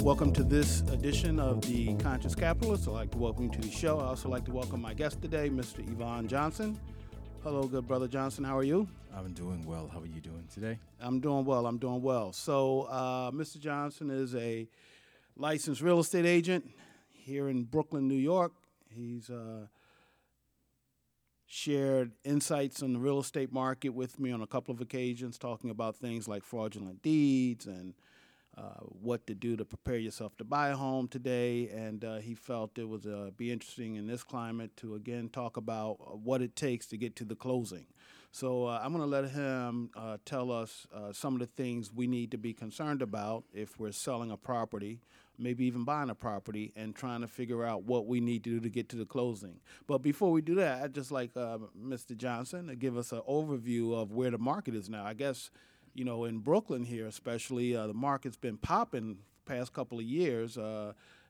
Welcome to this edition of The Conscious Capitalist. I'd like to welcome you to the show. I also like to welcome my guest today, Mr. Yvonne Johnson. Hello, good brother Johnson. How are you? I'm doing well. How are you doing today? I'm doing well. So, Mr. Johnson is a licensed real estate agent here in Brooklyn, New York. He's shared insights on the real estate market with me on a couple of occasions, talking about things like fraudulent deeds and what to do to prepare yourself to buy a home today, and he felt it would be interesting in this climate to again talk about what it takes to get to the closing. So I'm going to let him tell us some of the things we need to be concerned about if we're selling a property, maybe even buying a property, and trying to figure out what we need to do to get to the closing. But before we do that, I'd just like Mr. Johnson to give us an overview of where the market is now. I guess you know, in Brooklyn here especially, the market's been popping the past couple of years.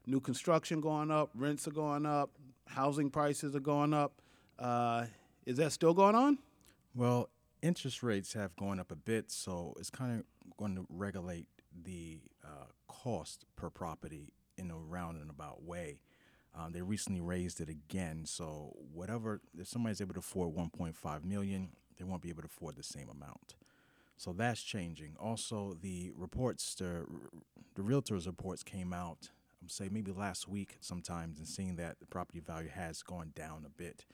New construction going up, rents are going up, housing prices are going up. Is that still going on? Well, interest rates have gone up a bit, so it's kind of going to regulate the cost per property in a round and about way. They recently raised it again, so whatever, if somebody's able to afford $1.5 million, they won't be able to afford the same amount. So that's changing. Also, the reports, the realtors' reports came out, I'm saying maybe last week sometimes, and seeing that the property value has gone down a bit.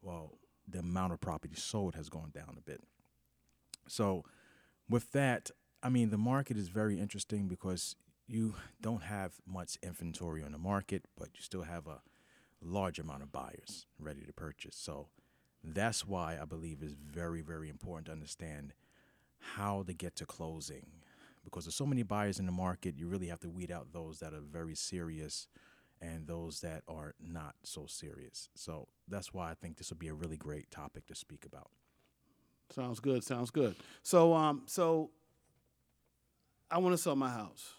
Well, the amount of property sold has gone down a bit. So with that, I mean, the market is very interesting because you don't have much inventory on the market, but you still have a large amount of buyers ready to purchase. So that's why I believe it's very, very important to understand how to get to closing, because there's so many buyers in the market. You really have to weed out those that are very serious and those that are not so serious. So that's why I think this would be a really great topic to speak about. Sounds good. So so I want to sell my house.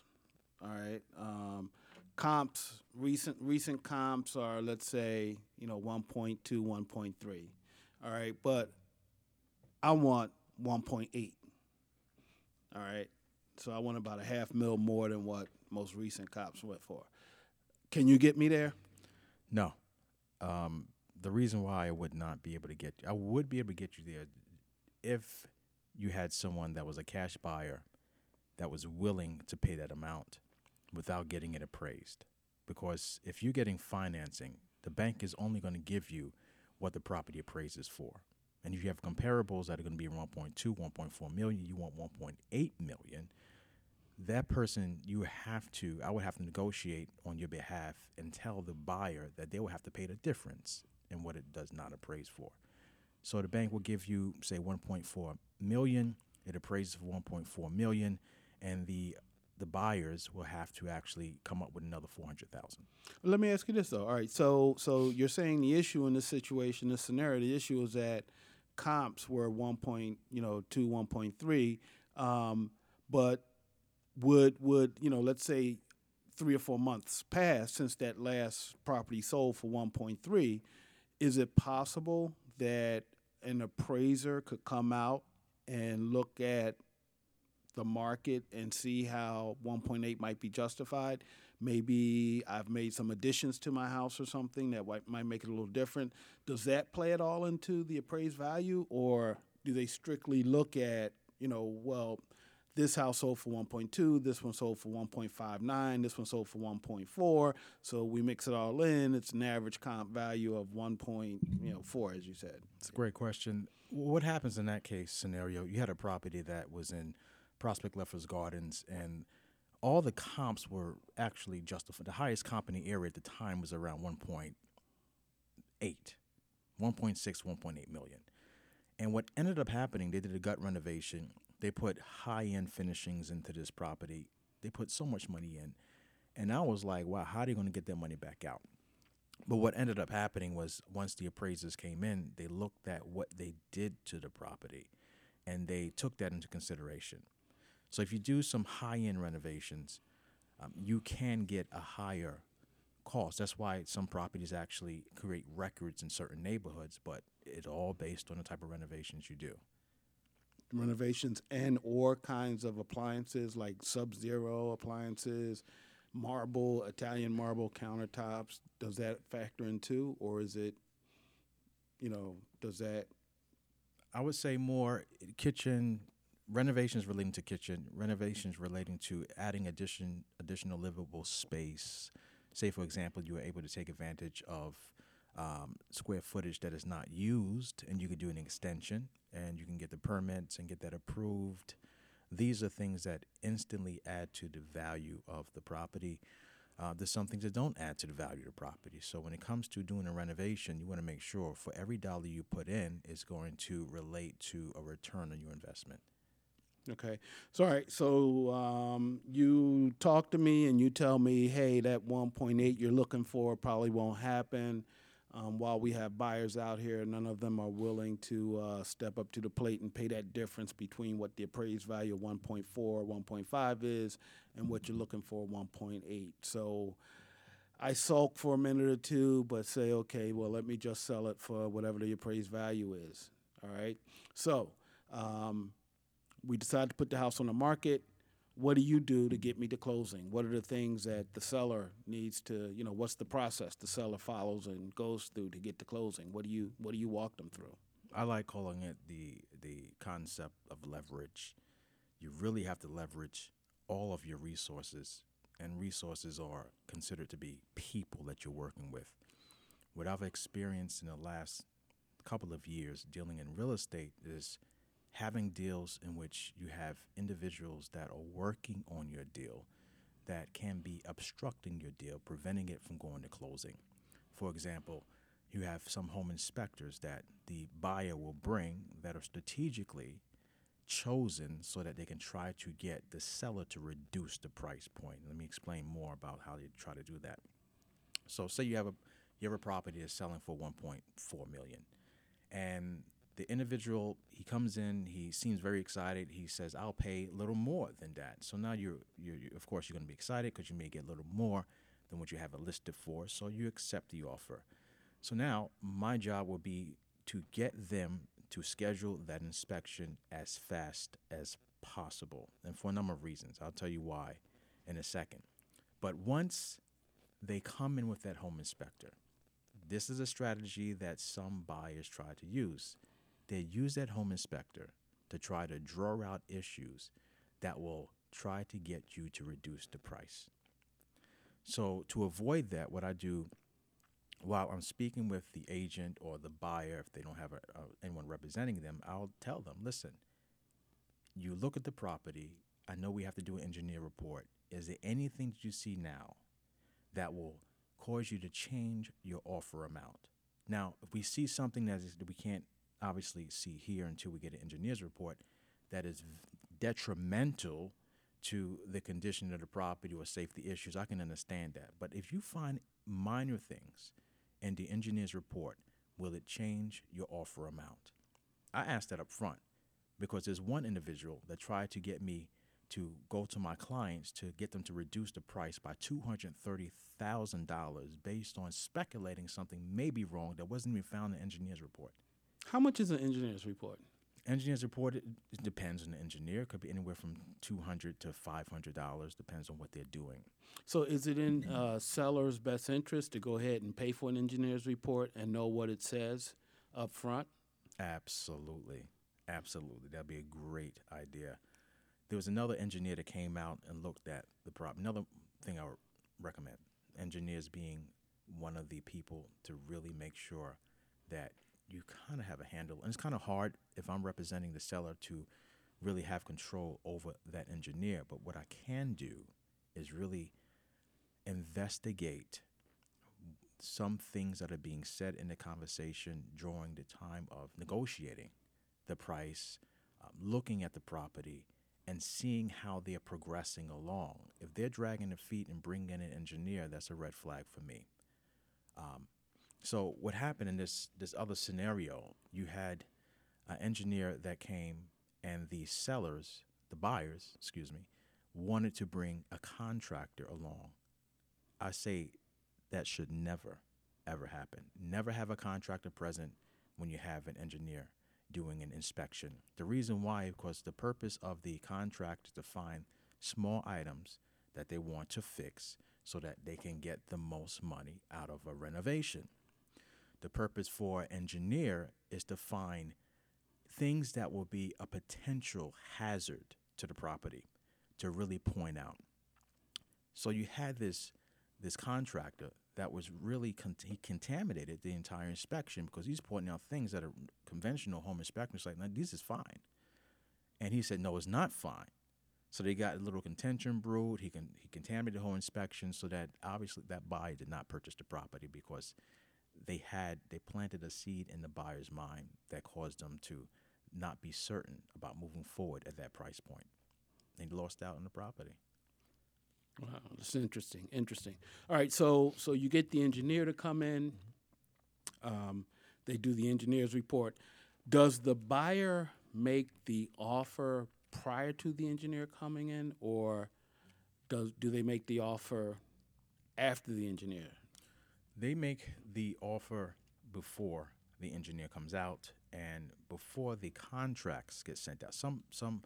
All right. Comps, recent comps are, let's say, you know, 1.2, 1.3. All right. But I want 1.8. All right, so I want about a $500,000 more than what most recent comps went for. Can you get me there? No. The reason why I would not be able to get you, I would be able to get you there if you had someone that was a cash buyer that was willing to pay that amount without getting it appraised. Because if you're getting financing, the bank is only going to give you what the property appraises for. And if you have comparables that are going to be 1.2, 1.4 million, you want 1.8 million, that person, I would have to negotiate on your behalf and tell the buyer that they will have to pay the difference in what it does not appraise for. So the bank will give you, say, 1.4 million, it appraises for 1.4 million, and the buyers will have to actually come up with another $400,000. Let me ask you this, though. All right, so you're saying the issue in this situation, this scenario, the issue is that comps were 1.2, 1.3, but would you know? Let's say 3 or 4 months pass since that last property sold for 1.3. Is it possible that an appraiser could come out and look at the market and see how 1.8 might be justified? Maybe I've made some additions to my house or something that might make it a little different. Does that play at all into the appraised value, or do they strictly look at, you know, well, this house sold for 1.2, this one sold for 1.59, this one sold for 1.4, so we mix it all in. It's an average comp value of 1.4, as you said. It's a great question. What happens in that case scenario? You had a property that was in Prospect Lefferts Gardens, and all the comps were actually justified. The highest comp in the area at the time was around 1.8, 1.6, 1.8 million. And what ended up happening, they did a gut renovation. They put high-end finishings into this property. They put so much money in. And I was like, wow, how are they going to get that money back out? But what ended up happening was once the appraisers came in, they looked at what they did to the property, and they took that into consideration. So if you do some high-end renovations, you can get a higher cost. That's why some properties actually create records in certain neighborhoods, but it's all based on the type of renovations you do. Renovations and or kinds of appliances like Sub-Zero appliances, marble, Italian marble countertops. Does that factor in too, or is it, you know, does that? I would say more kitchen renovations relating to kitchen, renovations relating to adding additional livable space. Say, for example, you were able to take advantage of square footage that is not used, and you could do an extension, and you can get the permits and get that approved. These are things that instantly add to the value of the property. There's some things that don't add to the value of the property. So when it comes to doing a renovation, you want to make sure for every dollar you put in is going to relate to a return on your investment. Okay. So, all right. So you talk to me and you tell me, hey, that 1.8 you're looking for probably won't happen. While we have buyers out here, none of them are willing to step up to the plate and pay that difference between what the appraised value of 1.4, 1.5 is and what you're looking for, 1.8. So I sulk for a minute or two, but say, okay, well, let me just sell it for whatever the appraised value is, all right? So we decide to put the house on the market. What do you do to get me to closing? What are the things that the seller needs to, you know, what's the process the seller follows and goes through to get to closing? What do you walk them through? I like calling it the concept of leverage. You really have to leverage all of your resources, and resources are considered to be people that you're working with. What I've experienced in the last couple of years dealing in real estate is having deals in which you have individuals that are working on your deal that can be obstructing your deal, preventing it from going to closing. For example, you have some home inspectors that the buyer will bring that are strategically chosen so that they can try to get the seller to reduce the price point. Let me explain more about how they try to do that. So say you have a property that's selling for $1.4 million, and the individual, he comes in, he seems very excited. He says, I'll pay a little more than that. So now you're of course, you're going to be excited because you may get a little more than what you have it listed for. So you accept the offer. So now my job will be to get them to schedule that inspection as fast as possible. And for a number of reasons, I'll tell you why in a second. But once they come in with that home inspector, this is a strategy that some buyers try to use. They use that home inspector to try to draw out issues that will try to get you to reduce the price. So to avoid that, what I do while I'm speaking with the agent or the buyer, if they don't have anyone representing them, I'll tell them, listen, you look at the property. I know we have to do an engineer report. Is there anything that you see now that will cause you to change your offer amount? Now, if we see something that we can't obviously see here until we get an engineer's report that is detrimental to the condition of the property or safety issues, I can understand that. But if you find minor things in the engineer's report, will it change your offer amount? I asked that up front because there's one individual that tried to get me to go to my clients to get them to reduce the price by $230,000 based on speculating something may be wrong that wasn't even found in the engineer's report. How much is an engineer's report? Engineer's report, it depends on the engineer. It could be anywhere from $200 to $500, depends on what they're doing. So is it in seller's best interest to go ahead and pay for an engineer's report and know what it says up front? Absolutely. Absolutely. That'd be a great idea. There was another engineer that came out and looked at the problem. Another thing I would recommend, engineers being one of the people to really make sure that you kind of have a handle. And it's kind of hard if I'm representing the seller to really have control over that engineer. But what I can do is really investigate some things that are being said in the conversation during the time of negotiating the price, looking at the property, and seeing how they're progressing along. If they're dragging their feet and bringing in an engineer, that's a red flag for me. So what happened in this other scenario, you had an engineer that came and the buyers, wanted to bring a contractor along. I say that should never, ever happen. Never have a contractor present when you have an engineer doing an inspection. The reason why, of course, the purpose of the contract is to find small items that they want to fix so that they can get the most money out of a renovation. The purpose for an engineer is to find things that will be a potential hazard to the property, to really point out. So you had this contractor that was really he contaminated the entire inspection, because he's pointing out things that are conventional home inspectors like, no, this is fine. And he said, no, it's not fine. So they got a little contention brewed. He contaminated the whole inspection, so that obviously that buyer did not purchase the property, because they planted a seed in the buyer's mind that caused them to not be certain about moving forward at that price point. They lost out on the property. Wow, that's interesting. All right, so you get the engineer to come in. They do the engineer's report. Does the buyer make the offer prior to the engineer coming in, or do they make the offer after the engineer? They make the offer before the engineer comes out and before the contracts get sent out. Some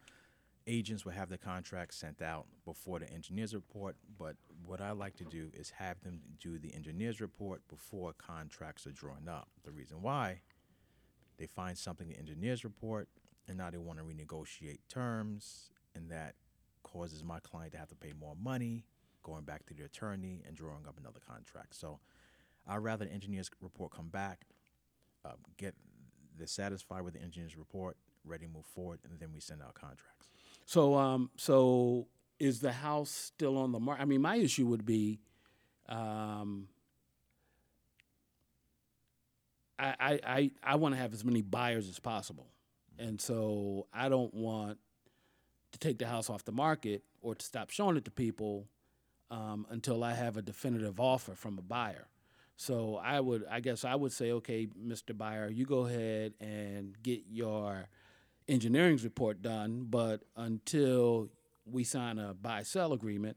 agents will have the contracts sent out before the engineer's report, but what I like to do is have them do the engineer's report before contracts are drawn up. The reason why, they find something in the engineer's report, and now they want to renegotiate terms, and that causes my client to have to pay more money, going back to the attorney and drawing up another contract. So I'd rather the engineer's report come back, they're satisfied with the engineer's report, ready to move forward, and then we send out contracts. So is the house still on the market? I mean, my issue would be I want to have as many buyers as possible. And so I don't want to take the house off the market or to stop showing it to people until I have a definitive offer from a buyer. So I guess I would say, okay, Mr. Buyer, you go ahead and get your engineering report done, but until we sign a buy-sell agreement,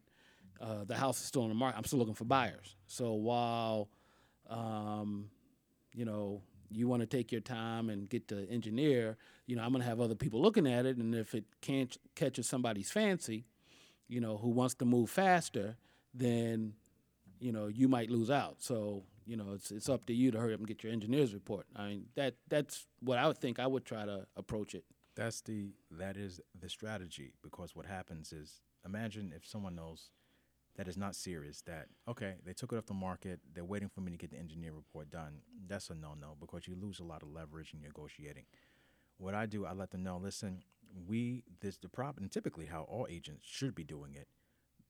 the house is still on the market. I'm still looking for buyers. So while, you want to take your time and get the engineer, I'm going to have other people looking at it, and if it can't catches somebody's fancy, who wants to move faster, then, you might lose out. So, it's up to you to hurry up and get your engineer's report. I mean, that's what I would think I would try to approach it. That is the strategy, because what happens is, imagine if someone knows that is not serious, that, okay, they took it off the market, they're waiting for me to get the engineer report done. That's a no-no, because you lose a lot of leverage in negotiating. What I do, I let them know, listen, the property, and typically how all agents should be doing it,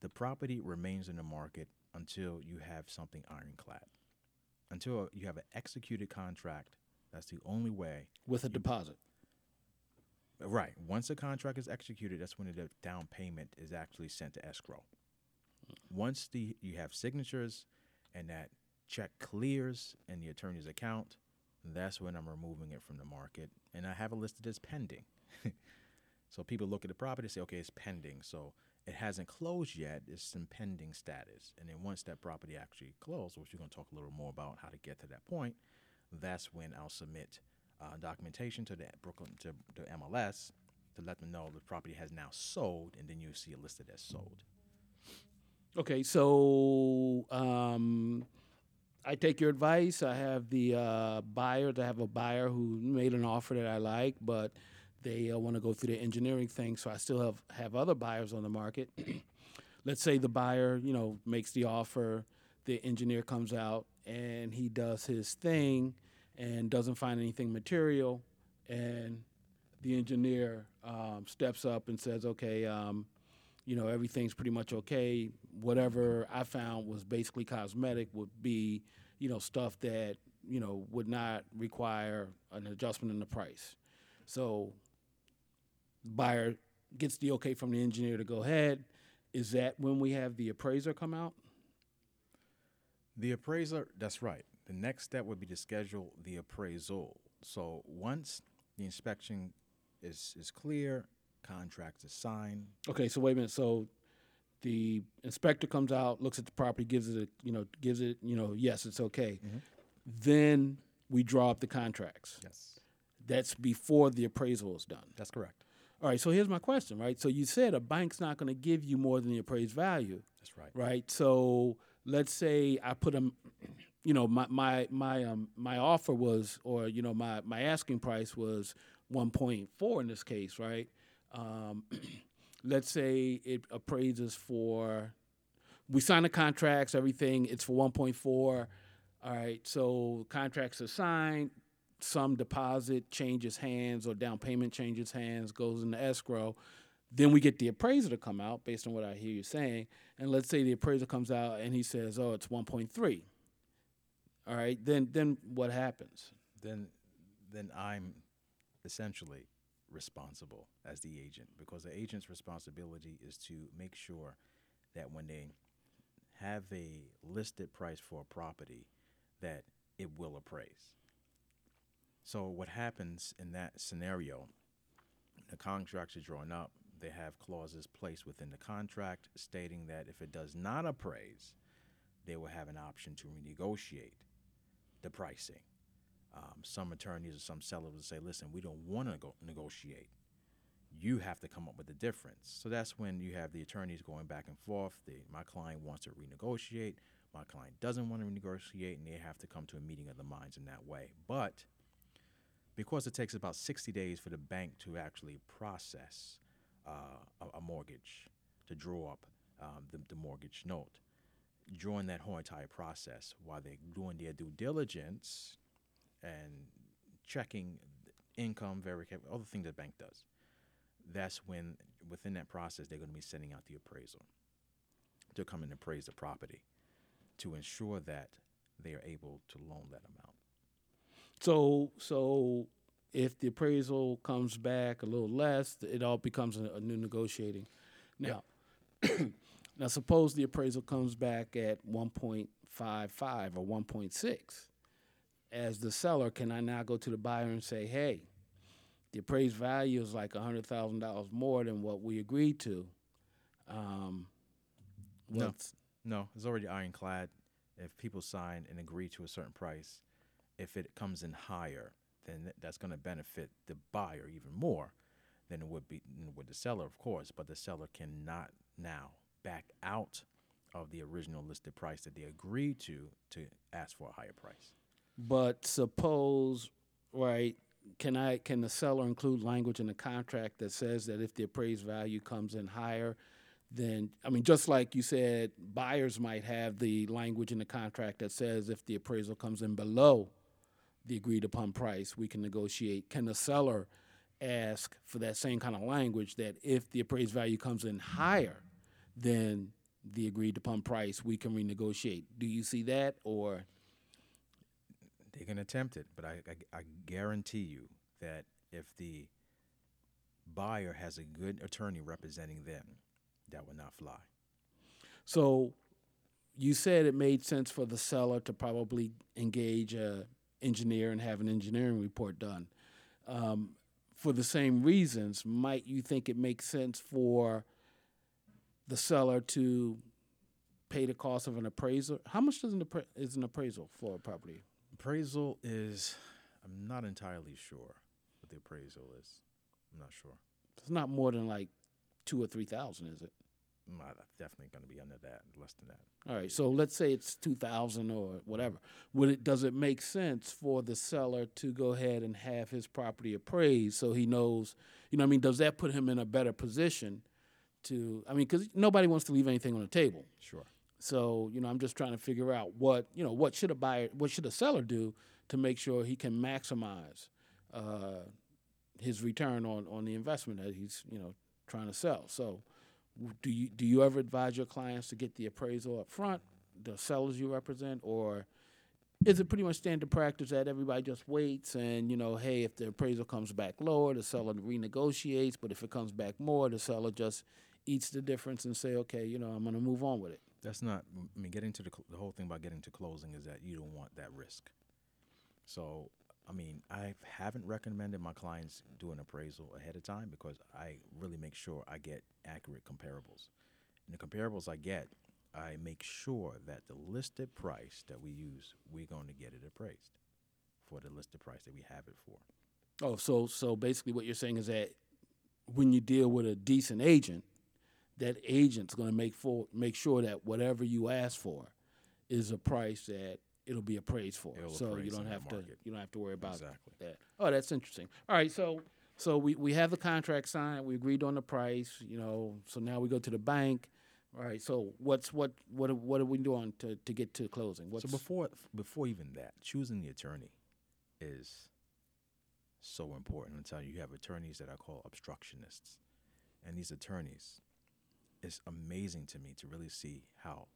the property remains in the market until you have something ironclad. Until you have an executed contract, that's the only way. With a deposit. Right. Once a contract is executed, that's when the down payment is actually sent to escrow. Once you have signatures and that check clears in the attorney's account, that's when I'm removing it from the market. And I have it listed as pending. So people look at the property and say, okay, it's pending. So it hasn't closed yet. It's in pending status. And then once that property actually closed, which we're going to talk a little more about how to get to that point, that's when I'll submit documentation to the Brooklyn to MLS to let them know the property has now sold, and then you'll see it listed as sold. Okay, so I take your advice. I have a buyer who made an offer that I like, but they want to go through the engineering thing, so I still have other buyers on the market. Let's say the buyer, makes the offer, the engineer comes out, and he does his thing and doesn't find anything material, and the engineer steps up and says, okay, everything's pretty much okay. Whatever I found was basically cosmetic, would be, stuff that, would not require an adjustment in the price. So the buyer gets the okay from the engineer to go ahead. Is that when we have the appraiser come out? The appraiser, that's right. The next step would be to schedule the appraisal. So once the inspection is clear, contract is signed. Okay, so wait a minute. So The inspector comes out, looks at the property, gives it, yes, it's okay. Mm-hmm. Then we draw up the contracts. Yes. That's before the appraisal is done. That's correct. All right, so here's my question, right? So you said a bank's not going to give you more than the appraised value. That's right. Right? So let's say I put a, my offer was, my asking price was 1.4 in this case, right? Let's say it appraises for, we sign the contracts, everything, it's for 1.4. All right, so contracts are signed, some deposit changes hands or down payment changes hands, goes into escrow. Then we get the appraiser to come out based on what I hear you saying. And let's say the appraiser comes out and he says, oh, it's 1.3. All right, then what happens? Then I'm essentially responsible as the agent, because the agent's responsibility is to make sure that when they have a listed price for a property, that it will appraise. So what happens in that scenario, the contracts are drawn up, they have clauses placed within the contract stating that if it does not appraise, they will have an option to renegotiate the pricing. Some attorneys or some sellers will say, listen, we don't want to negotiate. You have to come up with a difference. So that's when you have the attorneys going back and forth. My client wants to renegotiate. My client doesn't want to renegotiate, and they have to come to a meeting of the minds in that way. But because it takes about 60 days for the bank to actually process a mortgage, to draw up the mortgage note, during that whole entire process, while they're doing their due diligence and checking income, very carefully, other things the bank does, that's when, within that process, they're going to be sending out the appraisal to come and appraise the property to ensure that they are able to loan that amount. So if the appraisal comes back a little less, it all becomes a new negotiating. Now, yep. Now, suppose the appraisal comes back at 1.55 or 1.6. As the seller, can I now go to the buyer and say, hey, the appraised value is like $100,000 more than what we agreed to? No, it's already ironclad. If people sign and agree to a certain price, if it comes in higher, then that's going to benefit the buyer even more than it would be with the seller, of course. But the seller cannot now back out of the original listed price that they agreed to ask for a higher price. But suppose, right, can the seller include language in the contract that says that if the appraised value comes in higher, then, I mean, just like you said, buyers might have the language in the contract that says if the appraisal comes in below the agreed upon price, we can negotiate. Can the seller ask for that same kind of language that if the appraised value comes in higher than the agreed upon price, we can renegotiate? Do you see that, or? They can attempt it, but I guarantee you that if the buyer has a good attorney representing them, that would not fly. So you said it made sense for the seller to probably engage an engineer and have an engineering report done. For the same reasons, might you think it makes sense for the seller to pay the cost of an appraiser? How much does is an appraisal for a property? Appraisal is, I'm not entirely sure what the appraisal is. I'm not sure. It's not more than like $2,000 or $3,000, is it? No, definitely going to be under that, less than that. All right. So let's say it's $2,000 or whatever. Does it make sense for the seller to go ahead and have his property appraised so he knows? You know what I mean? Does that put him in a better position to? I mean, because nobody wants to leave anything on the table. Sure. So, I'm just trying to figure out what should a seller do to make sure he can maximize his return on the investment that he's, trying to sell. So do you ever advise your clients to get the appraisal up front, the sellers you represent, or is it pretty much standard practice that everybody just waits and, hey, if the appraisal comes back lower, the seller renegotiates, but if it comes back more, the seller just eats the difference and say, okay, I'm going to move on with it? That's not, I mean, getting to the whole thing about getting to closing is that you don't want that risk. So, I mean, I haven't recommended my clients do an appraisal ahead of time because I really make sure I get accurate comparables. and the comparables I get, I make sure that the listed price that we use, we're going to get it appraised for the listed price that we have it for. Oh, so basically what you're saying is that when you deal with a decent agent, that agent's going to make sure that whatever you ask for is a price that it'll be appraised for. So you don't have to worry about that. Oh, that's interesting. All right, so we have the contract signed. We agreed on the price. So now we go to the bank. All right. So what are we doing to get to closing? So before even that, choosing the attorney is so important. I'm telling you, you have attorneys that I call obstructionists, and these attorneys, it's amazing to me to really see how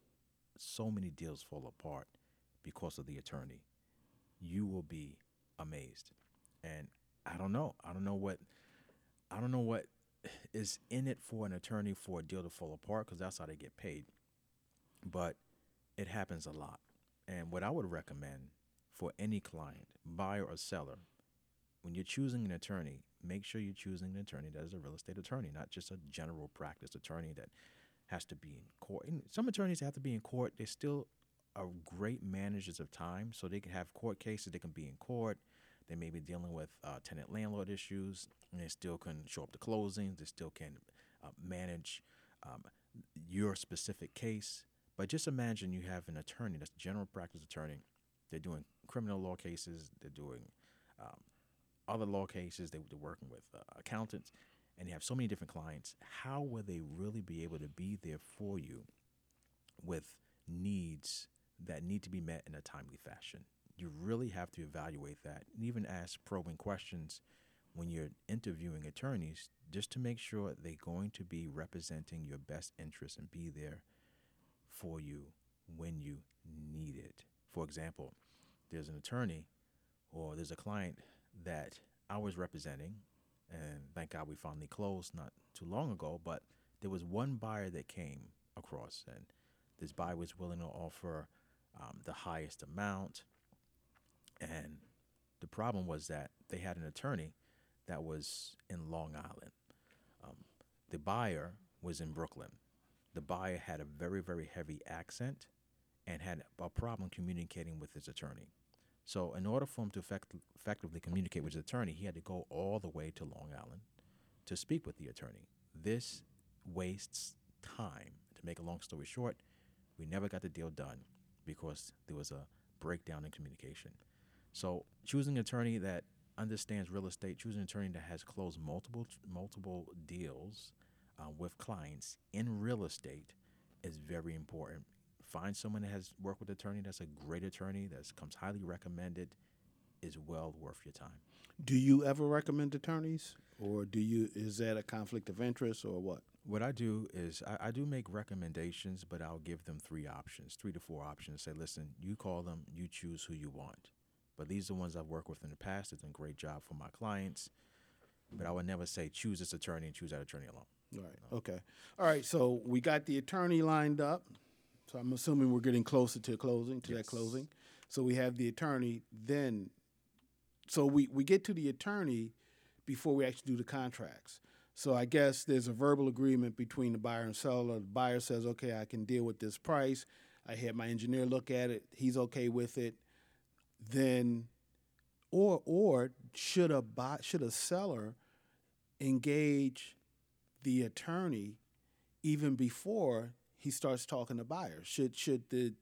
so many deals fall apart because of the attorney. You will be amazed, and I don't know what is in it for an attorney for a deal to fall apart, because that's how they get paid. But it happens a lot. And what I would recommend for any client, buyer or seller, when you're choosing an attorney, make sure you're choosing an attorney that is a real estate attorney, not just a general practice attorney that has to be in court. And some attorneys have to be in court. They still are great managers of time, so they can have court cases. They can be in court. They may be dealing with tenant-landlord issues, and they still can show up to closings. They still can manage your specific case. But just imagine you have an attorney that's a general practice attorney. They're doing criminal law cases. They're doing other law cases. They're working with accountants, and they have so many different clients. How will they really be able to be there for you with needs that need to be met in a timely fashion? You really have to evaluate that, and even ask probing questions when you're interviewing attorneys, just to make sure they're going to be representing your best interest and be there for you when you need it. For example, there's an attorney or there's a client that I was representing, and thank God we finally closed not too long ago, but there was one buyer that came across, and this buyer was willing to offer the highest amount. And the problem was that they had an attorney that was in Long Island. The buyer was in Brooklyn. The buyer had a very, very heavy accent and had a problem communicating with his attorney. So in order for him to effectively communicate with his attorney, he had to go all the way to Long Island to speak with the attorney. This wastes time. To make a long story short, we never got the deal done because there was a breakdown in communication. So choosing an attorney that understands real estate, choosing an attorney that has closed multiple deals with clients in real estate is very important. Find someone that has worked with an attorney that's a great attorney, that comes highly recommended, is well worth your time. Do you ever recommend attorneys, or is that a conflict of interest, or what? What I do is I do make recommendations, but I'll give them three to four options. Say, listen, you call them, you choose who you want. But these are the ones I've worked with in the past. They've done a great job for my clients. But I would never say choose this attorney and choose that attorney alone. Right. No. Okay. All right. So we got the attorney lined up. So I'm assuming we're getting closer to closing, that closing. So we have the attorney then. So we get to the attorney before we actually do the contracts. So I guess there's a verbal agreement between the buyer and seller. The buyer says, okay, I can deal with this price. I had my engineer look at it. He's okay with it. Then, or should a seller engage the attorney even before he starts talking to buyers? Should the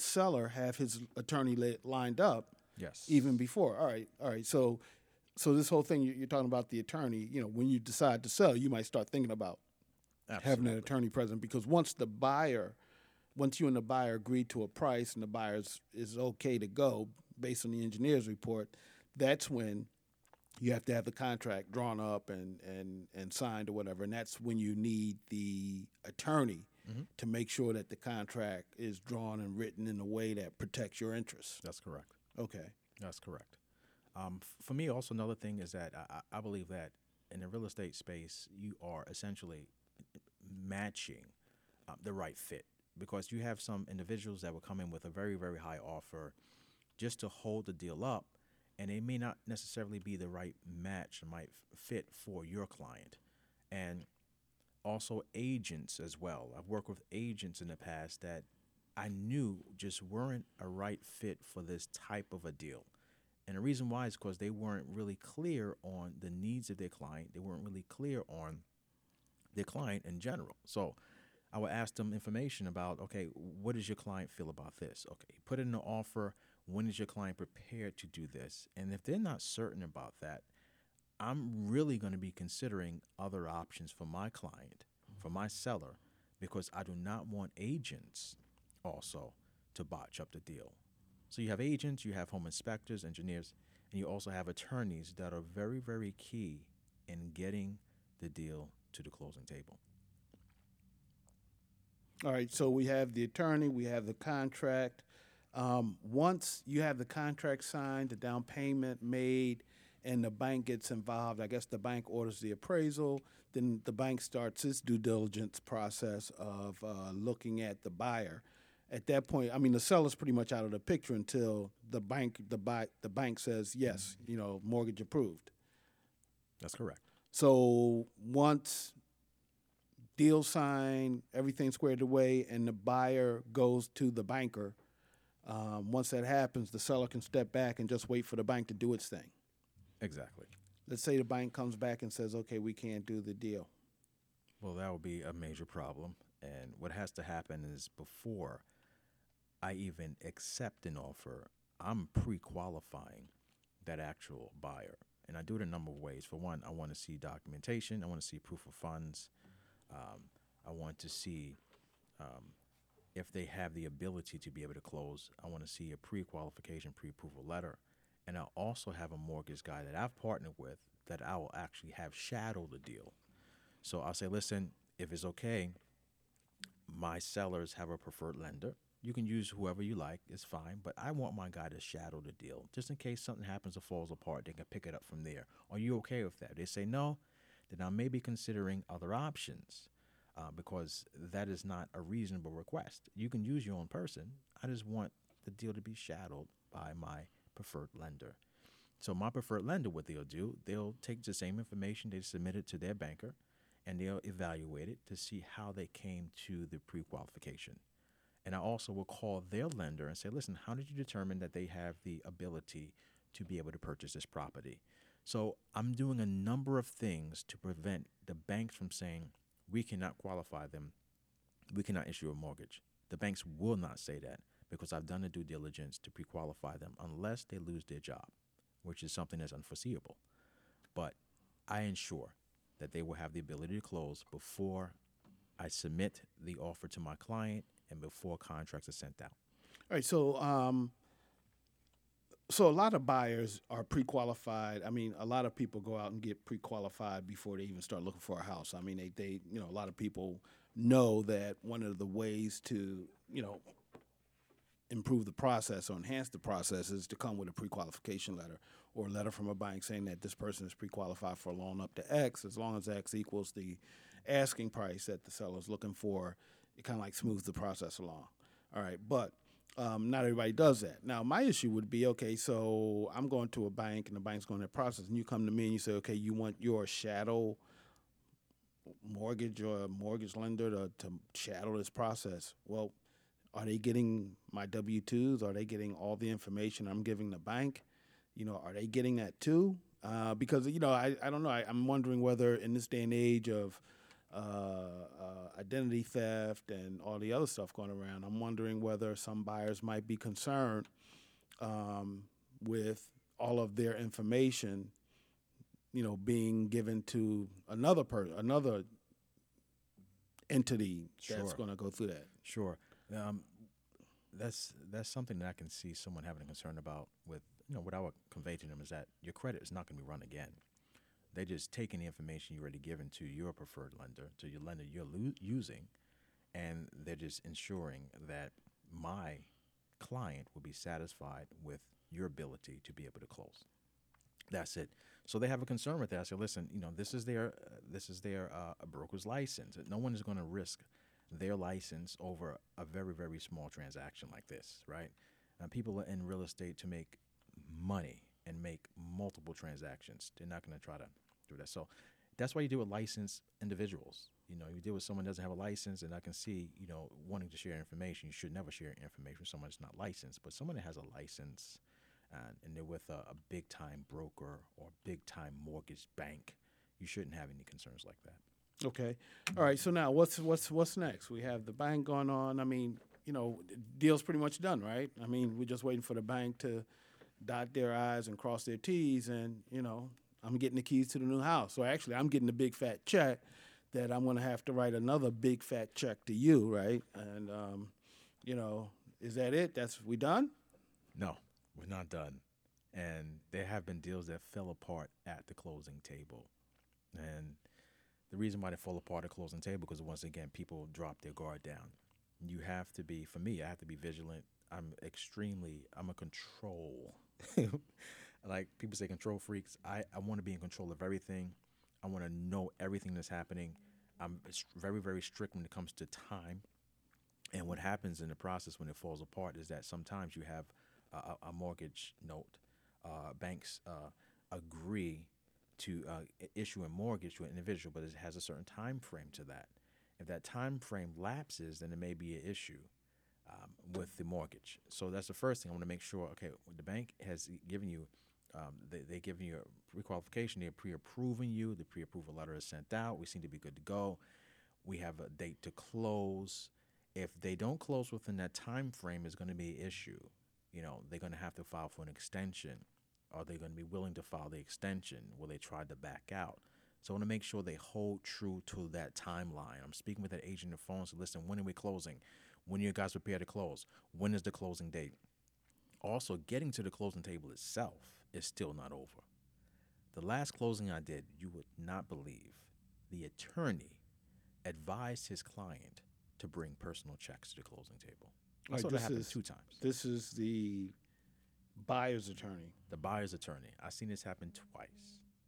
seller have his attorney lined up? Yes. Even before. All right. So this whole thing you're talking about the attorney. When you decide to sell, you might start thinking about having an attorney present, because once you and the buyer agree to a price and the buyer is okay to go based on the engineer's report, that's when you have to have the contract drawn up and signed or whatever. And that's when you need the attorney to make sure that the contract is drawn and written in a way that protects your interests. That's correct. Okay. That's correct. For me, also another thing is that I believe that in the real estate space, you are essentially matching the right fit. Because you have some individuals that will come in with a very, very high offer just to hold the deal up, and they may not necessarily be the right match, might fit for your client. And also agents as well. I've worked with agents in the past that I knew just weren't a right fit for this type of a deal. And the reason why is because they weren't really clear on the needs of their client. They weren't really clear on their client in general. So I would ask them information about, okay, what does your client feel about this? Okay, put in an offer. When is your client prepared to do this? And if they're not certain about that, I'm really going to be considering other options for my client, for my seller, because I do not want agents also to botch up the deal. So you have agents, you have home inspectors, engineers, and you also have attorneys that are very, very key in getting the deal to the closing table. All right, so we have the attorney, we have the contract. Once you have the contract signed, the down payment made, and the bank gets involved, I guess the bank orders the appraisal, then the bank starts its due diligence process of looking at the buyer. At that point, I mean, the seller's pretty much out of the picture until the bank says, yes, you know, mortgage approved. That's correct. So once deal signed, everything squared away, and the buyer goes to the banker, once that happens, the seller can step back and just wait for the bank to do its thing. Exactly. Let's say the bank comes back and says, okay, we can't do the deal. Well, that would be a major problem. And what has to happen is before I even accept an offer, I'm pre-qualifying that actual buyer. And I do it a number of ways. For one, I want to see documentation. I want to see proof of funds. I want to see if they have the ability to be able to close. I want to see a pre-qualification, pre-approval letter. And I also have a mortgage guy that I've partnered with that I will actually have shadow the deal. So I'll say, listen, if it's okay, my sellers have a preferred lender. You can use whoever you like. It's fine. But I want my guy to shadow the deal. Just in case something happens or falls apart, they can pick it up from there. Are you okay with that? They say no, then I may be considering other options because that is not a reasonable request. You can use your own person. I just want the deal to be shadowed by my preferred lender. So my preferred lender, what they'll do, they'll take the same information they submitted to their banker, and they'll evaluate it to see how they came to the pre-qualification. And I also will call their lender and say, listen, how did you determine that they have the ability to be able to purchase this property? So I'm doing a number of things to prevent the banks from saying, we cannot qualify them, we cannot issue a mortgage. The banks will not say that because I've done the due diligence to pre-qualify them unless they lose their job, which is something that's unforeseeable. But I ensure that they will have the ability to close before I submit the offer to my client and before contracts are sent out. All right, so so a lot of buyers are pre-qualified. I mean, a lot of people go out and get pre-qualified before they even start looking for a house. I mean, they you know, a lot of people know that one of the ways to, you know, improve the process or enhance the process is to come with a pre-qualification letter or a letter from a bank saying that this person is pre-qualified for a loan up to X. As long as X equals the asking price that the seller is looking for, it kind of like smooths the process along. All right, but not everybody does that. Now, my issue would be, okay, so I'm going to a bank and the bank's going to process, and you come to me and you say, okay, you want your shadow mortgage or mortgage lender to shadow this process. Well, are they getting my W-2s? Are they getting all the information I'm giving the bank? You know, are they getting that too? Because, you know, I don't know. I'm wondering whether in this day and age of identity theft and all the other stuff going around, I'm wondering whether some buyers might be concerned with all of their information, you know, being given to another person, another entity that's going to go through that. Sure. That's something that I can see someone having a concern about with, you know, what I would convey to them is that your credit is not going to be run again. They're just taking the information you already given to your preferred lender, to your lender you're using, and they're just ensuring that my client will be satisfied with your ability to be able to close. That's it. So they have a concern with that. I say, listen, you know, this is their broker's license. No one is going to risk their license over a very, very small transaction like this, right? And people are in real estate to make money and make multiple transactions. They're not going to try to do that. So That's why you deal with licensed individuals. You know, you deal with someone who doesn't have a license, and I can see, you know, wanting to share information. You should never share information with someone that's not licensed. But someone that has a license and they're with a big-time broker or big-time mortgage bank, you shouldn't have any concerns like that. Okay. All right. So now what's next? We have the bank going on. I mean, you know, the deal's pretty much done, right? I mean, we're just waiting for the bank to dot their I's and cross their T's, and, you know, I'm getting the keys to the new house. So actually, I'm getting a big fat check that I'm going to have to write another big fat check to you, right? And, you know, is that it? We done? No, we're not done. And there have been deals that fell apart at the closing table. And the reason why they fall apart at the closing table, because once again, people drop their guard down. You have to be, for me, I have to be vigilant. I'm a control. Like people say, control freaks. I want to be in control of everything. I want to know everything that's happening. I'm very, very strict when it comes to time. And what happens in the process when it falls apart is that sometimes you have a mortgage note. Banks agree to issue a mortgage to an individual, but it has a certain time frame to that. If that time frame lapses, then there may be an issue with the mortgage. So that's the first thing. I want to make sure, okay, the bank has given you they're giving you a requalification. They're pre-approving you. The pre-approval letter is sent out. We seem to be good to go. We have a date to close. If they don't close within that time frame, it's going to be an issue. You know, they're going to have to file for an extension. Are they going to be willing to file the extension? Will they try to back out? So I want to make sure they hold true to that timeline. I'm speaking with that agent on the phone. So listen, when are we closing? When are you guys prepared to close? When is the closing date? Also, getting to the closing table itself is still not over. The last closing I did, you would not believe, the attorney advised his client to bring personal checks to the closing table. Right, so that happened 2 times. This is the buyer's attorney. The buyer's attorney. I've seen this happen twice.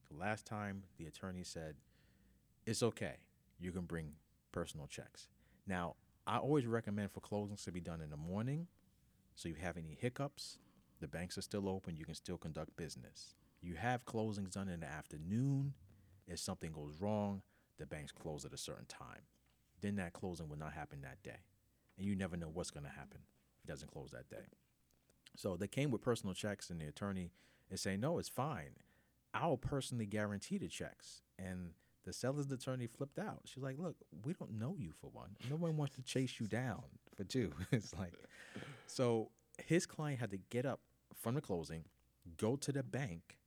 The last time, the attorney said, it's okay, you can bring personal checks. Now, I always recommend for closings to be done in the morning. So you have any hiccups, the banks are still open, you can still conduct business. You have closings done in the afternoon. If something goes wrong, the banks close at a certain time. Then that closing will not happen that day. And you never know what's going to happen if it doesn't close that day. So they came with personal checks, and the attorney is saying, no, it's fine. I'll personally guarantee the checks. And the seller's attorney flipped out. She's like, look, we don't know you, for one. No one wants to chase you down, for two. It's like, so his client had to get up from the closing, go to the bank,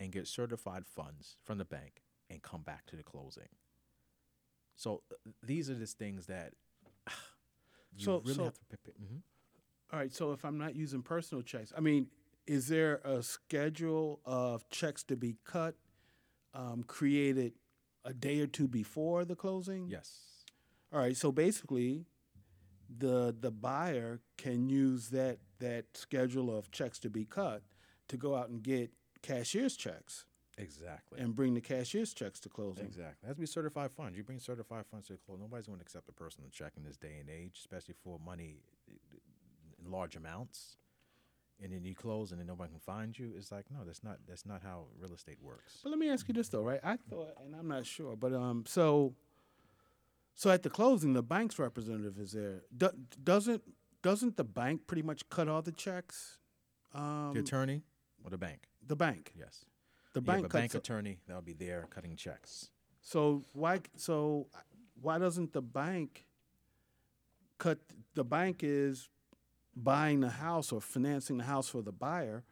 and get certified funds from the bank and come back to the closing. So these are just things that you have to prepare. Mm-hmm. All right, so if I'm not using personal checks, I mean, is there a schedule of checks to be cut, created a day or two before the closing? Yes. All right. So basically, the buyer can use that schedule of checks to be cut to go out and get cashier's checks. Exactly. And bring the cashier's checks to closing. Exactly. It has to be certified funds. You bring certified funds to the closing. Nobody's going to accept a personal check in this day and age, especially for money in large amounts. And then you close, and then nobody can find you. It's like, no, that's not how real estate works. But let me ask you this though, right? I thought, and I'm not sure, but so at the closing, the bank's representative is there. Doesn't the bank pretty much cut all the checks? The attorney or the bank? The bank. Yes. The bank. You have a bank attorney that'll be there cutting checks. So why doesn't the bank cut? The bank is buying the house or financing the house for the buyer.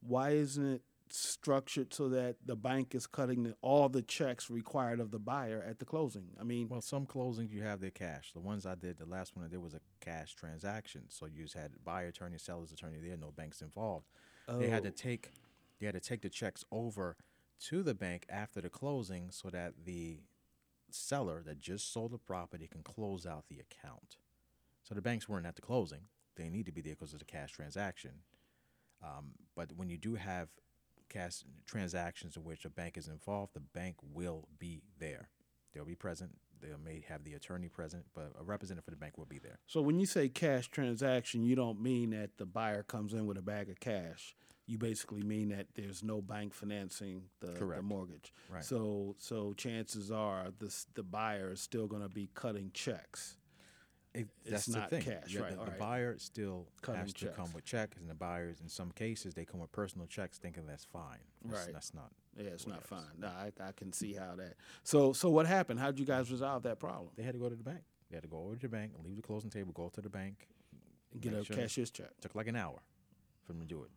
Why isn't it structured so that the bank is cutting all the checks required of the buyer at the closing? I mean, well, some closings you have their cash. The ones I did, the last one I did was a cash transaction. So you just had buyer attorney, seller's attorney there, no banks involved. Oh. They had to take the checks over to the bank after the closing so that the seller that just sold the property can close out the account. So the banks weren't at the closing. They need to be there because it's a cash transaction. But when you do have cash transactions in which a bank is involved, the bank will be there. They'll be present. They may have the attorney present, but a representative for the bank will be there. So when you say cash transaction, you don't mean that the buyer comes in with a bag of cash. you basically mean that there's no bank financing the mortgage. Right. So chances are the buyer is still going to be cutting checks. That's not the thing. Cash, yeah, right? The buyer still has to come with checks, and the buyers, in some cases, they come with personal checks, thinking that's fine. That's not. Yeah, it's not fine. No, I can see how that. So what happened? How did you guys resolve that problem? They had to go to the bank. They had to go over to the bank, leave the closing table, go to the bank, and get a cashier's check. Took like an hour for them to do it,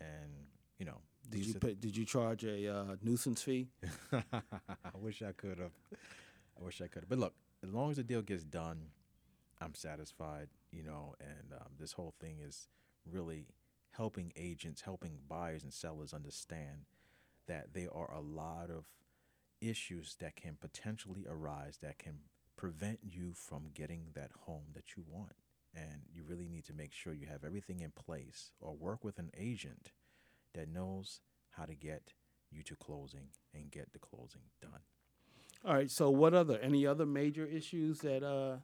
and you know. Did you charge a nuisance fee? I wish I could have. But look, as long as the deal gets done, I'm satisfied, you know, and this whole thing is really helping agents, helping buyers and sellers understand that there are a lot of issues that can potentially arise that can prevent you from getting that home that you want. And you really need to make sure you have everything in place or work with an agent that knows how to get you to closing and get the closing done. All right. So any other major issues that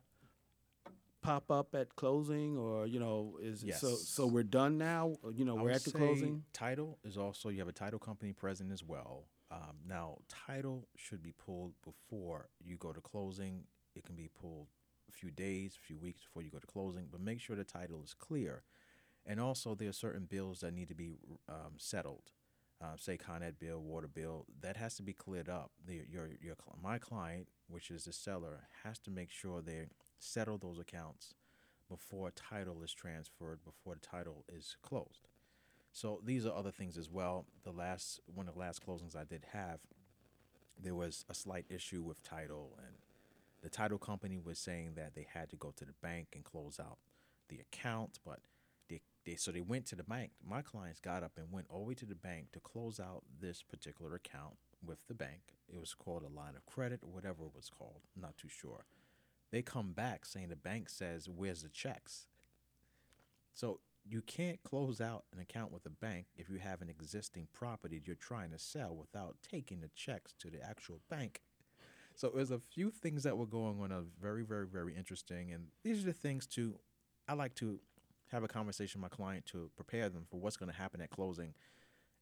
pop up at closing, or you know, is it so we're done now, you know, we're at the closing? Title is also, you have a title company present as well. Now title should be pulled before you go to closing. It can be pulled a few days, a few weeks before you go to closing, but make sure the title is clear. And also there are certain bills that need to be settled, say Con Ed bill, water bill, that has to be cleared up. My client, which is the seller, has to make sure they're settle those accounts before title is transferred, before the title is closed. So these are other things as well. One of the last closings I did have, there was a slight issue with title, and the title company was saying that they had to go to the bank and close out the account, but they went to the bank. My clients got up and went all the way to the bank to close out this particular account with the bank. It was called a line of credit or whatever it was called. I'm not too sure. They come back saying the bank says, where's the checks? So you can't close out an account with a bank if you have an existing property you're trying to sell without taking the checks to the actual bank. So there's a few things that were going on that are very, very, very interesting. And these are the things I like to have a conversation with my client to prepare them for what's going to happen at closing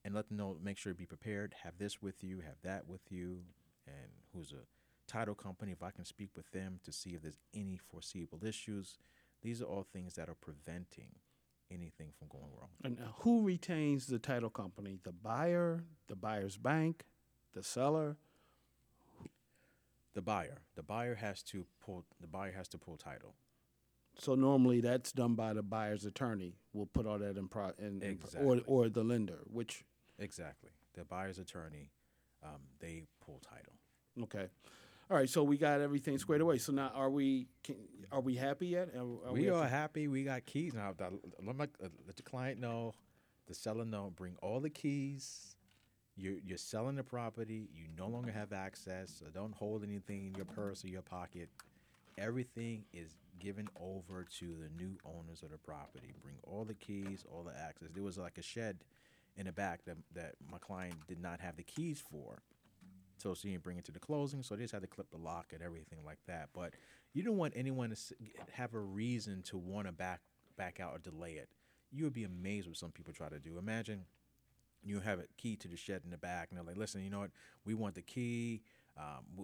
and let them know, make sure you be prepared, have this with you, have that with you, and who's a title company, if I can speak with them to see if there's any foreseeable issues. These are all things that are preventing anything from going wrong. And who retains the title company? The buyer, the buyer's bank, the seller? The buyer. The buyer has to pull title. So normally that's done by the buyer's attorney. We'll put all that or the lender, which exactly. The buyer's attorney, they pull title. Okay. All right, so we got everything squared away. So now, are we happy yet? We are happy. We got keys now. Let the client know, the seller know. Bring all the keys. You're selling the property. You no longer have access. So don't hold anything in your purse or your pocket. Everything is given over to the new owners of the property. Bring all the keys, all the access. There was like a shed in the back that my client did not have the keys for. So she didn't bring it to the closing, so they just had to clip the lock and everything like that. But you don't want anyone to have a reason to want to back out or delay it. You would be amazed what some people try to do. Imagine you have a key to the shed in the back, and they're like, listen, you know what, we want the key.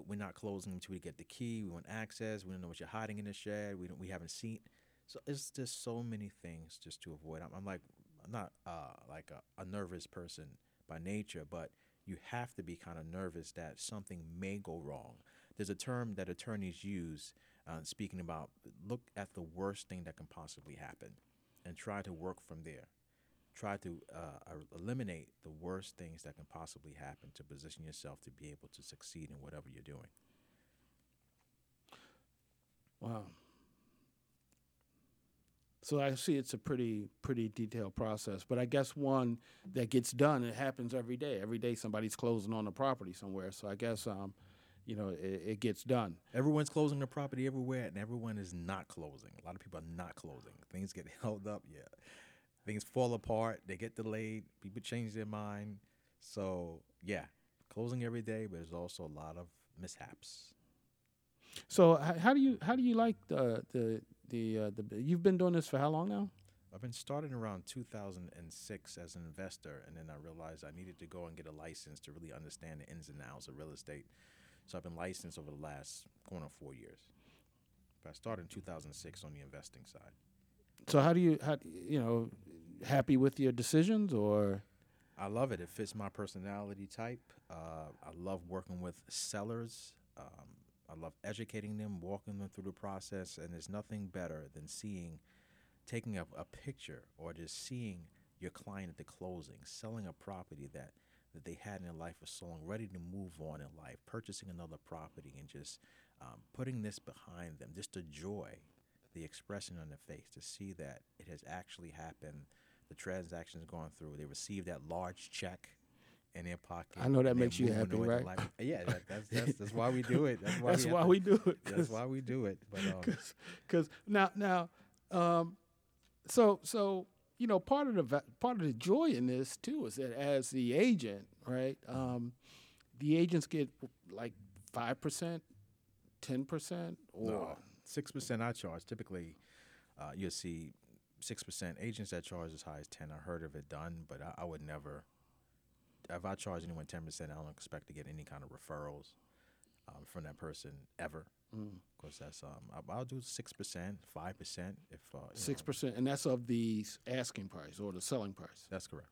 We're not closing until we get the key. We want access. We don't know what you're hiding in the shed. We haven't seen. So it's just so many things just to avoid. I'm not a nervous person by nature, but you have to be kind of nervous that something may go wrong. There's a term that attorneys use speaking about look at the worst thing that can possibly happen and try to work from there. Try to eliminate the worst things that can possibly happen to position yourself to be able to succeed in whatever you're doing. Wow. So I see it's a pretty detailed process, but I guess one that gets done, it happens every day. Every day somebody's closing on a property somewhere, so I guess you know, it gets done. Everyone's closing their property everywhere, and everyone is not closing. A lot of people are not closing. Things get held up, yeah. Things fall apart. They get delayed. People change their mind. So, yeah, closing every day, but there's also a lot of mishaps. So how do you like the you've been doing this for how long now? I've been starting around 2006 as an investor, and then I realized I needed to go and get a license to really understand the ins and outs of real estate. So I've been licensed over the last going on 4 years. But I started in 2006 on the investing side. So how do you happy with your decisions or? I love it. It fits my personality type. I love working with sellers. I love educating them, walking them through the process, and there's nothing better than taking a picture or just seeing your client at the closing, selling a property that they had in their life for so long, ready to move on in life, purchasing another property, and just putting this behind them, just the joy, the expression on their face, to see that it has actually happened, the transaction's gone through, they received that large check in their pocket. I know that makes you happy, right? Yeah, that's why we do it. That's why we do it. Because now, part of the joy in this too is that as the agent, right? The agents get like 5%, 10%, or 6%. I charge typically. You'll see 6%. Agents that charge as high as 10. I heard of it done, but I would never. If I charge anyone 10%, I don't expect to get any kind of referrals from that person ever. Because that's I'll do 6%, 5% if 6%, and that's of the asking price or the selling price. That's correct.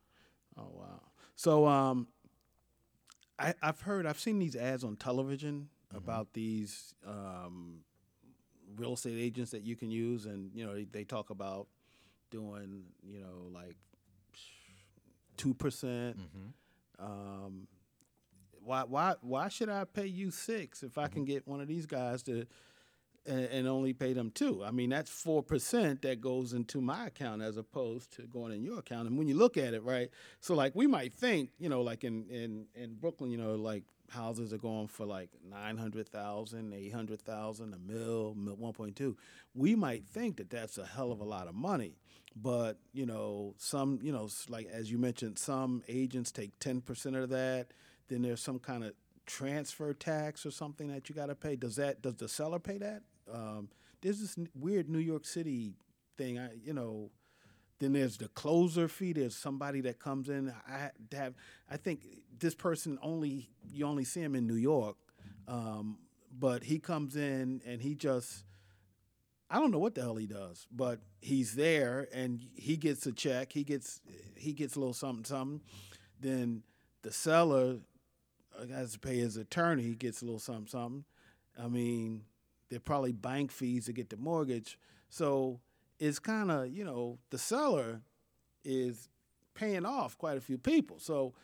Oh wow! So I've seen these ads on television about these real estate agents that you can use, and they talk about doing like 2%. Why should I pay you 6 if I can get one of these guys to and only pay them 2? I mean, that's 4% that goes into my account as opposed to going in your account. And when you look at it, right? So like we might think, like in Brooklyn, like houses are going for like 900,000, 800,000, $1 million, 1.2. We might think that that's a hell of a lot of money, but some, like as you mentioned, some agents take 10% of that. Then there's some kind of transfer tax or something that you got to pay. Does the seller pay that? There's this weird New York City thing. Then there's the closer fee. There's somebody that comes in. I think this person you only see him in New York, but he comes in and he just, I don't know what the hell he does, but he's there and he gets a check. He gets a little something something. Then the seller has to pay his attorney. He gets a little something something. I mean, they're probably bank fees to get the mortgage. So it's kind of, the seller is paying off quite a few people. So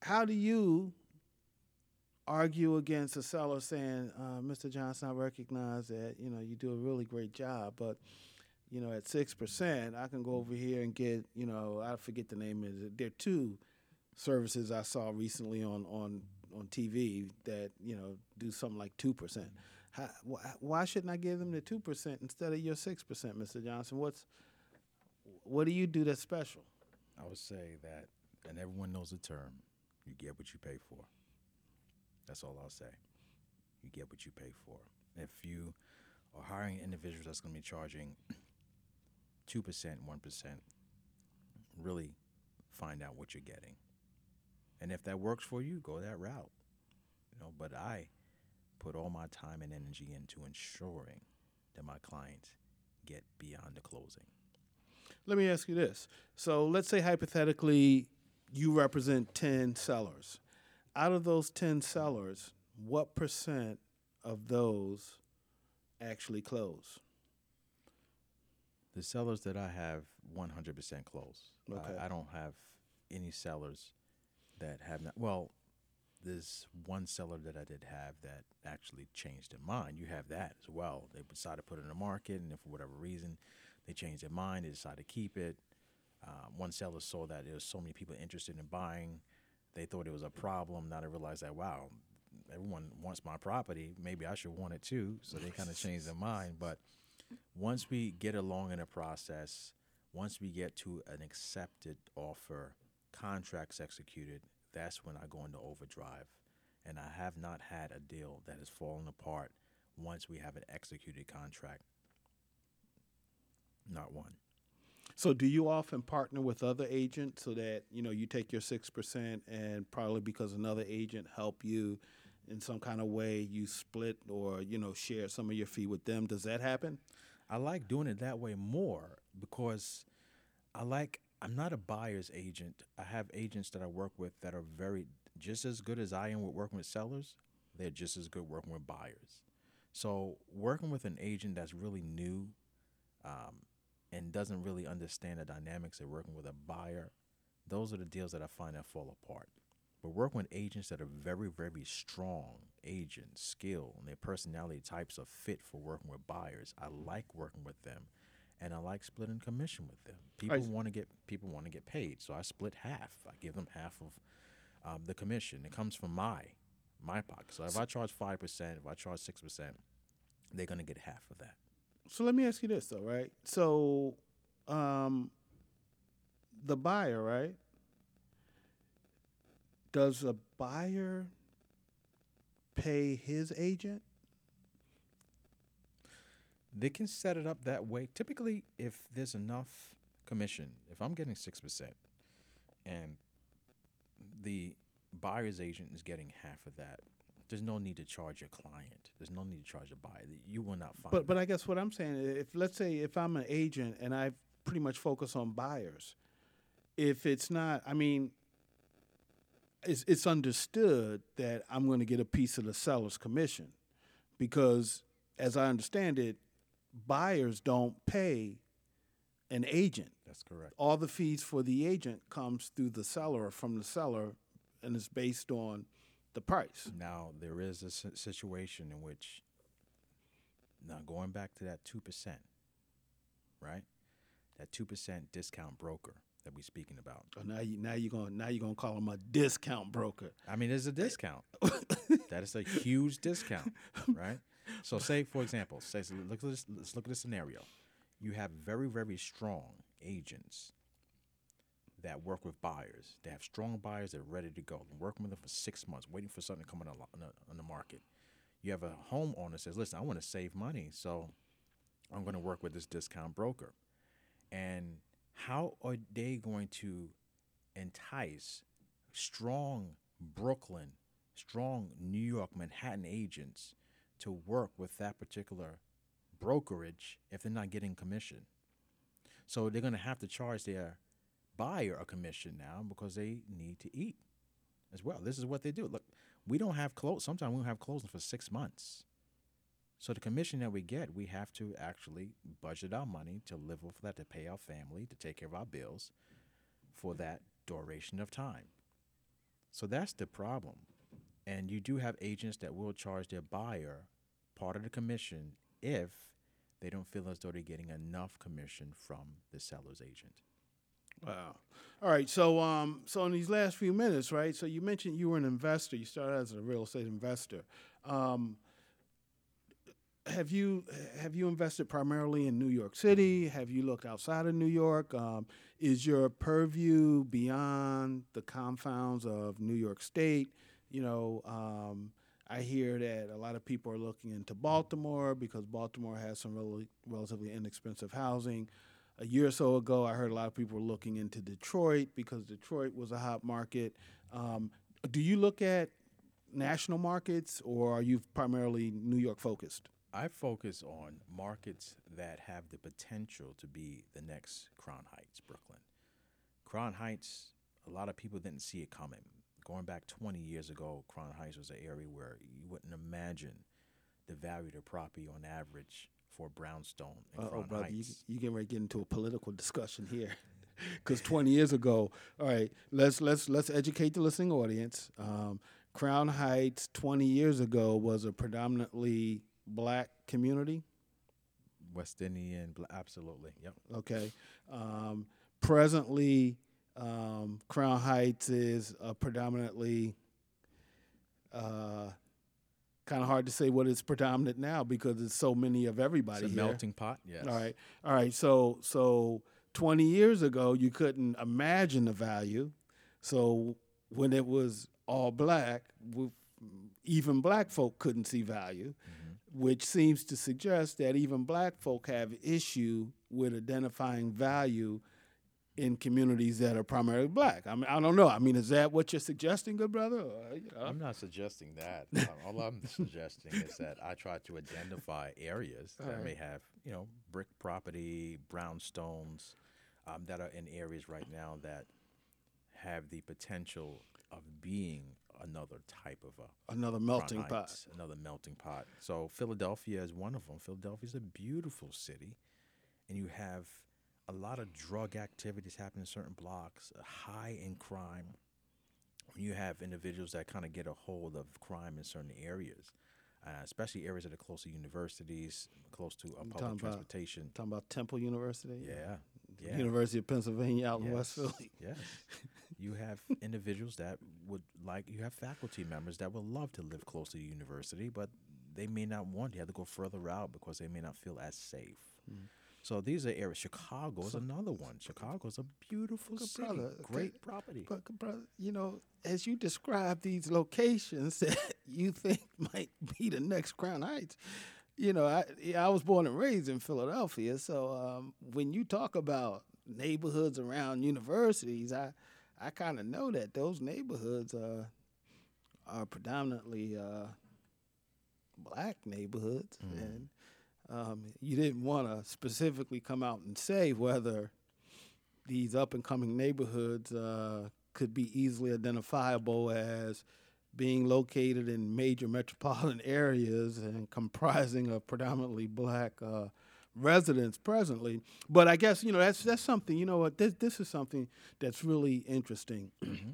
how do you argue against a seller saying, Mr. Johnson, I recognize that, you do a really great job, but at 6%, I can go over here and get, I forget the name of it. There are two services I saw recently on TV that do something like 2%. Why shouldn't I give them the 2% instead of your 6%, Mr. Johnson? What do you do that's special? I would say that, and everyone knows the term, you get what you pay for. That's all I'll say. You get what you pay for. If you are hiring individuals that's going to be charging 2%, 1%, really find out what you're getting. And if that works for you, go that route. But I put all my time and energy into ensuring that my clients get beyond the closing. Let me ask you this. So let's say hypothetically you represent 10 sellers. Out of those 10 sellers, what percent of those actually close? The sellers that I have 100% close. Okay. I don't have any sellers that have not. Well, there's one seller that I did have that actually changed their mind. You have that as well. They decided to put it in the market, and if for whatever reason they changed their mind, they decided to keep it. One seller saw that there was so many people interested in buying. They thought it was a problem. Now they realize that, wow, everyone wants my property. Maybe I should want it too. So they kind of changed their mind. But once we get along in the process, once we get to an accepted offer, contracts executed, that's when I go into overdrive. And I have not had a deal that has fallen apart once we have an executed contract. Not one. So do you often partner with other agents so that, you know, you take your 6% and probably because another agent help you in some kind of way, you split or, you know, share some of your fee with them? Does that happen? I like doing it that way more because I'm not a buyer's agent. I have agents that I work with that are just as good as I am with working with sellers. They're just as good working with buyers. So working with an agent that's really new and doesn't really understand the dynamics of working with a buyer, those are the deals that I find that fall apart. But working with agents that are very, very strong, agents, skill, and their personality types are fit for working with buyers, I like working with them, and I like splitting commission with them. People want to get paid, so I split half. I give them half of the commission. It comes from my pocket. So if I charge 5%, if I charge 6%, they're going to get half of that. So let me ask you this, though, right? So the buyer, right? Does a buyer pay his agent? They can set it up that way. Typically, if there's enough commission, if I'm getting 6% and the buyer's agent is getting half of that, there's no need to charge your client. There's no need to charge a buyer. You will not find But I guess what I'm saying, let's say if I'm an agent and I pretty much focus on buyers, if it's not, I mean, it's understood that I'm going to get a piece of the seller's commission because, as I understand it, buyers don't pay an agent. That's correct. All the fees for the agent comes through the seller or from the seller, and it's based on the price. Now, there is a situation in which, now going back to that 2%, right? That 2% discount broker that we're speaking about. Oh, now you're gonna call him a discount broker. I mean, it's a discount. That is a huge discount, right? So, say for example, let's look at this scenario. You have very, very strong agents that work with buyers. They have strong buyers that are ready to go. They're working with them for 6 months, waiting for something to come on the market. You have a homeowner that says, "Listen, I want to save money, so I'm going to work with this discount broker," and how are they going to entice strong Brooklyn, strong New York, Manhattan agents to work with that particular brokerage if they're not getting commission? So they're going to have to charge their buyer a commission now because they need to eat as well. This is what they do. Look, we don't have close. Sometimes we don't have closing for 6 months. So the commission that we get, we have to actually budget our money to live off that, to pay our family, to take care of our bills for that duration of time. So that's the problem. And you do have agents that will charge their buyer part of the commission if they don't feel as though they're getting enough commission from the seller's agent. Wow. All right. So so in these last few minutes, right, so you mentioned you were an investor. You started as a real estate investor. Have you invested primarily in New York City? Have you looked outside of New York? Is your purview beyond the confines of New York State? You know, I hear that a lot of people are looking into Baltimore because Baltimore has some relatively inexpensive housing. A year or so ago, I heard a lot of people were looking into Detroit because Detroit was a hot market. Do you look at national markets, or are you primarily New York focused? I focus on markets that have the potential to be the next Crown Heights, Brooklyn. Crown Heights, a lot of people didn't see it coming. Going back 20 years ago, Crown Heights was an area where you wouldn't imagine the value of the property on average for a brownstone in Crown Heights. You're getting ready to get into a political discussion here. Because 20 years ago, all right, let's educate the listening audience. Crown Heights 20 years ago was a predominantly black community? West Indian, absolutely, yep. Okay. Presently, Crown Heights is predominantly, kind of hard to say what is predominant now because there's so many of everybody here. It's a melting pot, yes. All right. So 20 years ago, you couldn't imagine the value. So when it was all black, even black folk couldn't see value. Mm-hmm. which seems to suggest that even black folk have issue with identifying value in communities that are primarily black. I mean, I don't know. I mean, is that what you're suggesting, good brother? Or, you know? I'm not suggesting that. All I'm suggesting is that I try to identify areas that may have, you know, brick property, brownstones, that are in areas right now that have the potential of being another type of a another melting pot. So Philadelphia is one of them. Philadelphia is a beautiful city, and you have a lot of drug activities happening in certain blocks, high in crime. You have individuals that kind of get a hold of crime in certain areas, especially areas that are close to universities, close to public transportation. Talking about Temple University? Yeah. University of Pennsylvania out in West Philly. Yes. You have individuals that would like, you have faculty members that would love to live close to the university, but they may not want to have to go further out because they may not feel as safe. Mm-hmm. So these are areas. Chicago is another one. Chicago is a beautiful city, great property. But, brother, you know, as you describe these locations that you think might be the next Crown Heights, you know, I was born and raised in Philadelphia. So when you talk about neighborhoods around universities, I kind of know that those neighborhoods are predominantly black neighborhoods, and you didn't want to specifically come out and say whether these up-and-coming neighborhoods could be easily identifiable as being located in major metropolitan areas and comprising of predominantly black residents presently. But I guess, you know, that's something, you know what, this is something that's really interesting. Mm-hmm.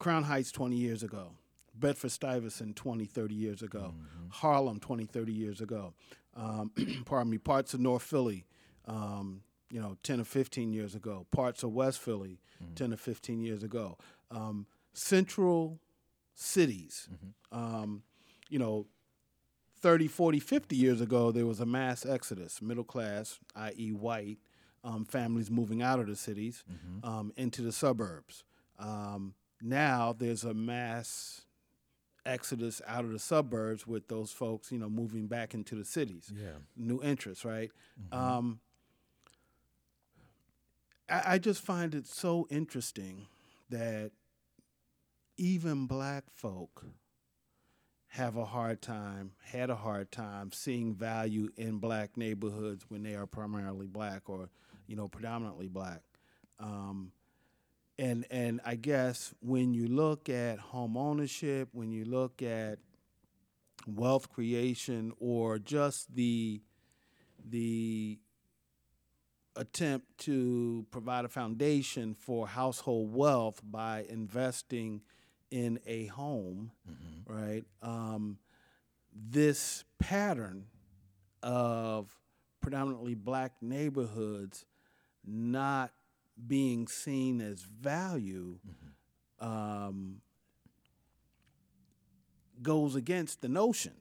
Crown Heights 20 years ago. Bedford-Stuyvesant 20, 30 years ago, Harlem 20, 30 years ago, pardon me, parts of North Philly, 10 or 15 years ago, parts of West Philly, 10 or 15 years ago, central cities, 30, 40, 50 years ago, there was a mass exodus, middle class, i.e. white, families moving out of the cities into the suburbs. Now there's a mass exodus out of the suburbs with those folks, you know, moving back into the cities. Yeah. New interests, right? I just find it so interesting that even black folk had a hard time seeing value in black neighborhoods when they are primarily black or, you know, predominantly black. And I guess when you look at home ownership, when you look at wealth creation, or just the attempt to provide a foundation for household wealth by investing in a home, right? This pattern of predominantly black neighborhoods not being seen as value goes against the notion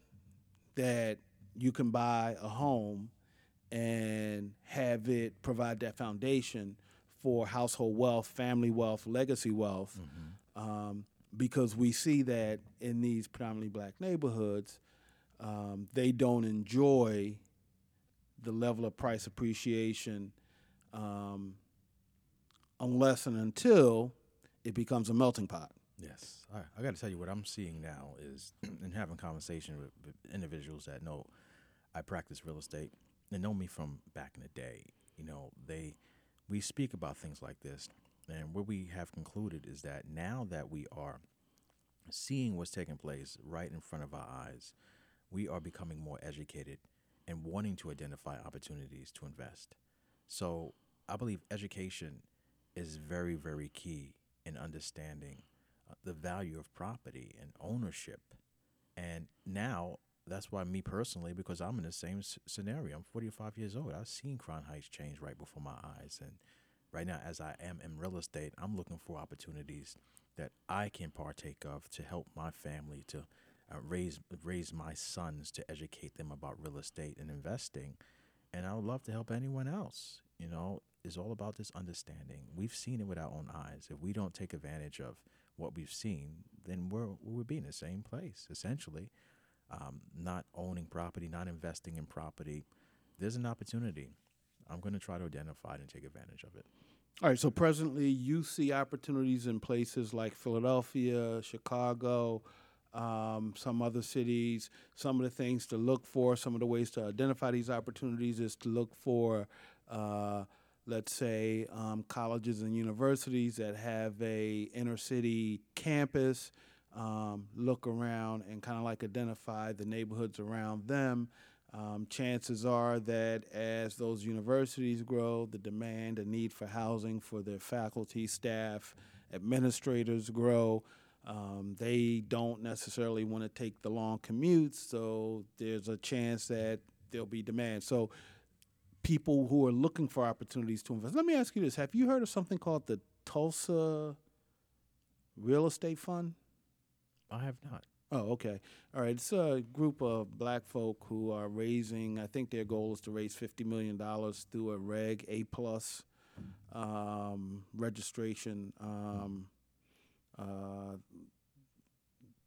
that you can buy a home and have it provide that foundation for household wealth, family wealth, legacy wealth, because we see that in these predominantly black neighborhoods, they don't enjoy the level of price appreciation unless and until it becomes a melting pot. Yes. I got to tell you, what I'm seeing now is, and having conversation with individuals that know I practice real estate and know me from back in the day, you know, we speak about things like this. And what we have concluded is that now that we are seeing what's taking place right in front of our eyes, we are becoming more educated and wanting to identify opportunities to invest. So I believe education is very, very key in understanding the value of property and ownership. And now, that's why me personally, because I'm in the same scenario. I'm 45 years old. I've seen Crown Heights change right before my eyes. And right now, as I am in real estate, I'm looking for opportunities that I can partake of to help my family, to raise my sons, to educate them about real estate and investing. And I would love to help anyone else, you know. It's all about this understanding. We've seen it with our own eyes. If we don't take advantage of what we've seen, then we'll be in the same place, essentially. not owning property, not investing in property, there's an opportunity. I'm going to try to identify it and take advantage of it. All right, so presently you see opportunities in places like Philadelphia, Chicago, some other cities. Some of the things to look for, some of the ways to identify these opportunities is to look for, let's say, colleges and universities that have a inner city campus, look around and kind of like identify the neighborhoods around them. Chances are that as those universities grow, the demand and need for housing for their faculty, staff, administrators grow. They don't necessarily want to take the long commutes, so there's a chance that there'll be demand. So people who are looking for opportunities to invest. Let me ask you this. Have you heard of something called the Tulsa Real Estate Fund? I have not. Oh, okay. All right. It's a group of black folk who are raising, I think their goal is to raise $50 million through a Reg A plus registration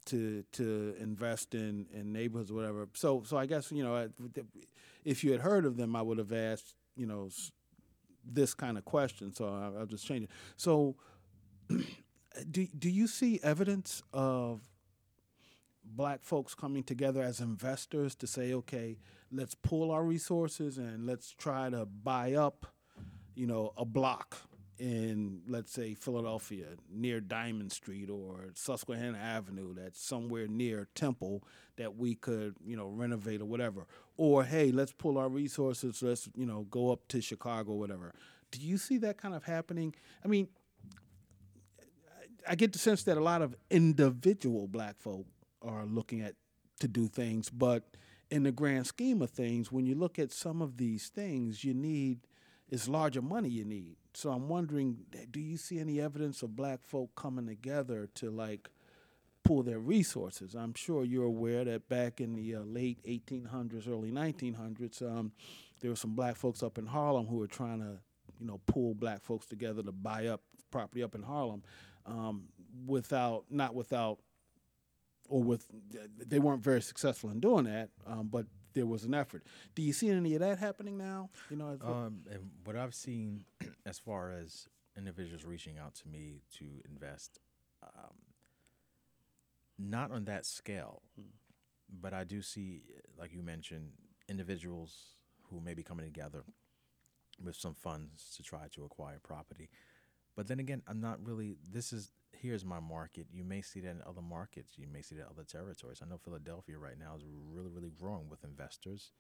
to invest in neighborhoods or whatever. So I guess, you know, if you had heard of them, I would have asked, you know, this kind of question. So I'll just change it. So do you see evidence of black folks coming together as investors to say, okay, let's pool our resources and let's try to buy up, you know, a block in, let's say, Philadelphia near Diamond Street or Susquehanna Avenue that's somewhere near Temple that we could, you know, renovate or whatever. Or, hey, let's pool our resources, let's, you know, go up to Chicago or whatever. Do you see that kind of happening? I mean, I get the sense that a lot of individual black folk are looking at to do things, but in the grand scheme of things, when you look at some of these things, you need is larger money you need. So I'm wondering, do you see any evidence of black folk coming together to like pool their resources? I'm sure you're aware that back in the late 1800s, early 1900s, there were some black folks up in Harlem who were trying to, you know, pull black folks together to buy up property up in Harlem, they weren't very successful in doing that, but there was an effort. Do you see any of that happening now? You know, and what I've seen as far as individuals reaching out to me to invest, not on that scale, but I do see, like you mentioned, individuals who may be coming together with some funds to try to acquire property. But then again, I'm not really. Here's my market. You may see that in other markets. You may see that in other territories. I know Philadelphia right now is really, really growing with investors.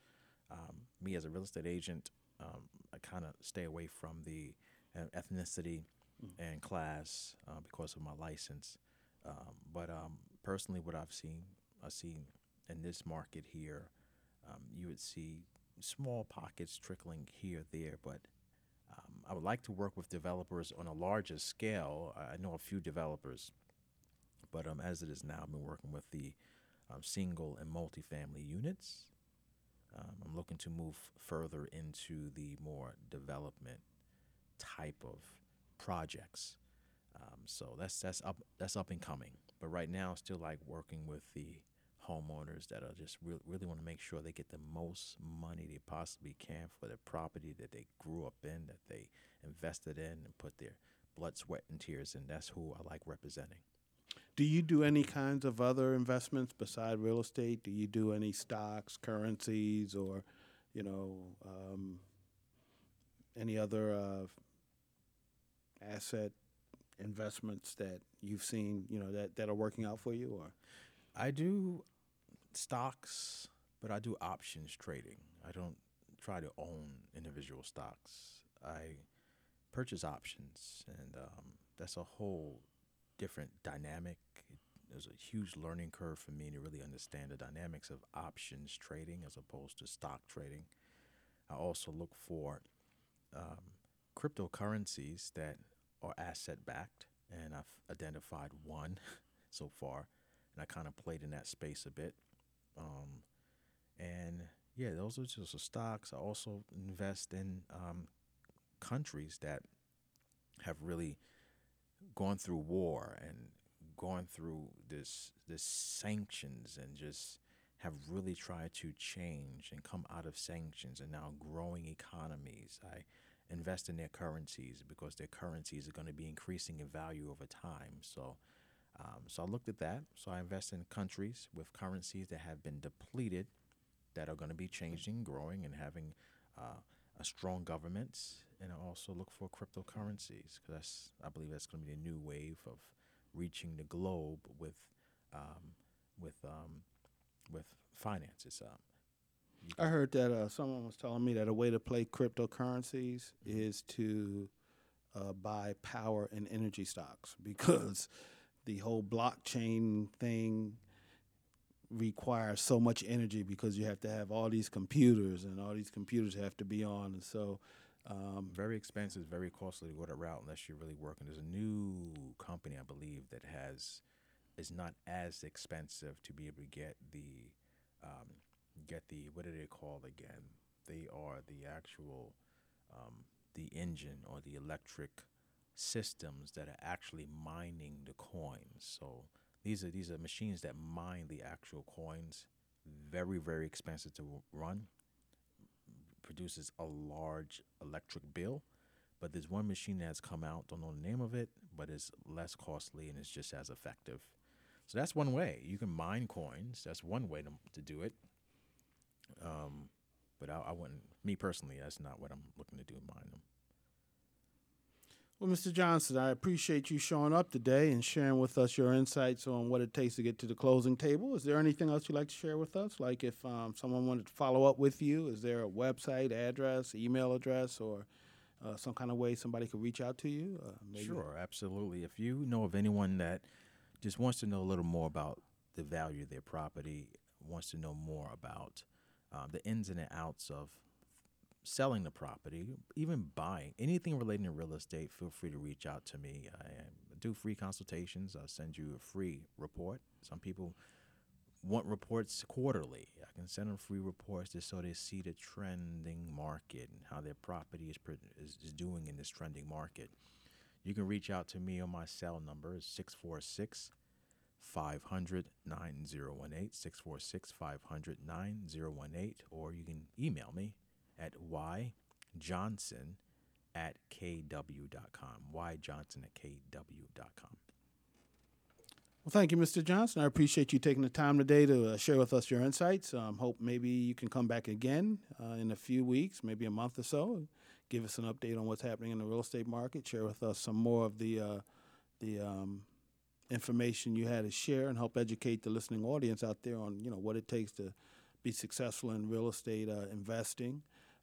Me as a real estate agent, I kind of stay away from the ethnicity and class because of my license. But personally, what I've seen in this market here, you would see small pockets trickling here, there, but I would like to work with developers on a larger scale. I know a few developers, but as it is now, I've been working with the single and multifamily units. I'm looking to move further into the more development type of projects. So that's up and coming. But right now, still like working with the homeowners that are just really want to make sure they get the most money they possibly can for the property that they grew up in, that they invested in and put their blood, sweat, and tears in. That's who I like representing. Do you do any kinds of other investments besides real estate? Do you do any stocks, currencies, or, you know, any other asset investments that you've seen, you know, that are working out for you? Or I do stocks, but I do options trading. I don't try to own individual stocks. I purchase options, and that's a whole different dynamic. It was a huge learning curve for me to really understand the dynamics of options trading as opposed to stock trading. I also look for cryptocurrencies that are asset-backed, and I've identified one so far. And I kind of played in that space a bit. And, yeah, those are just the stocks. I also invest in countries that have really gone through war and gone through this sanctions and just have really tried to change and come out of sanctions and now growing economies. I invest in their currencies because their currencies are going to be increasing in value over time. So I looked at that. So I invest in countries with currencies that have been depleted, that are going to be changing, growing, and having a strong government. And I also look for cryptocurrencies because I believe that's going to be the new wave of reaching the globe with finances. I heard that someone was telling me that a way to play cryptocurrencies is to buy power and energy stocks, because the whole blockchain thing requires so much energy because you have to have all these computers, and all these computers have to be on. And so very expensive, very costly to go that route unless you're really working. There's a new company, I believe, that is not as expensive to be able to get the what are they called again? They are the actual the engine or the electric systems that are actually mining the coins. So these are machines that mine the actual coins. Very, very expensive to run. Produces a large electric bill. But there's one machine that has come out, don't know the name of it, but it's less costly and it's just as effective. So that's one way. You can mine coins. That's one way to do it. But I wouldn't, me personally, that's not what I'm looking to do, mine them. Well, Mr. Johnson, I appreciate you showing up today and sharing with us your insights on what it takes to get to the closing table. Is there anything else you'd like to share with us? Like if someone wanted to follow up with you, is there a website address, email address, or some kind of way somebody could reach out to you? Maybe? Sure, absolutely. If you know of anyone that just wants to know a little more about the value of their property, wants to know more about the ins and the outs of selling the property, even buying, anything relating to real estate, feel free to reach out to me. I do free consultations. I'll send you a free report. Some people want reports quarterly. I can send them free reports just so they see the trending market and how their property is doing in this trending market. You can reach out to me on my cell number, 646-500-9018, 646-500-9018, or you can email me at yjohnson@kw.com, yjohnson@kw.com. Well, thank you, Mr. Johnson. I appreciate you taking the time today to share with us your insights. I hope maybe you can come back again in a few weeks, maybe a month or so, and give us an update on what's happening in the real estate market, share with us some more of the information you had to share, and help educate the listening audience out there on, what it takes to be successful in real estate investing.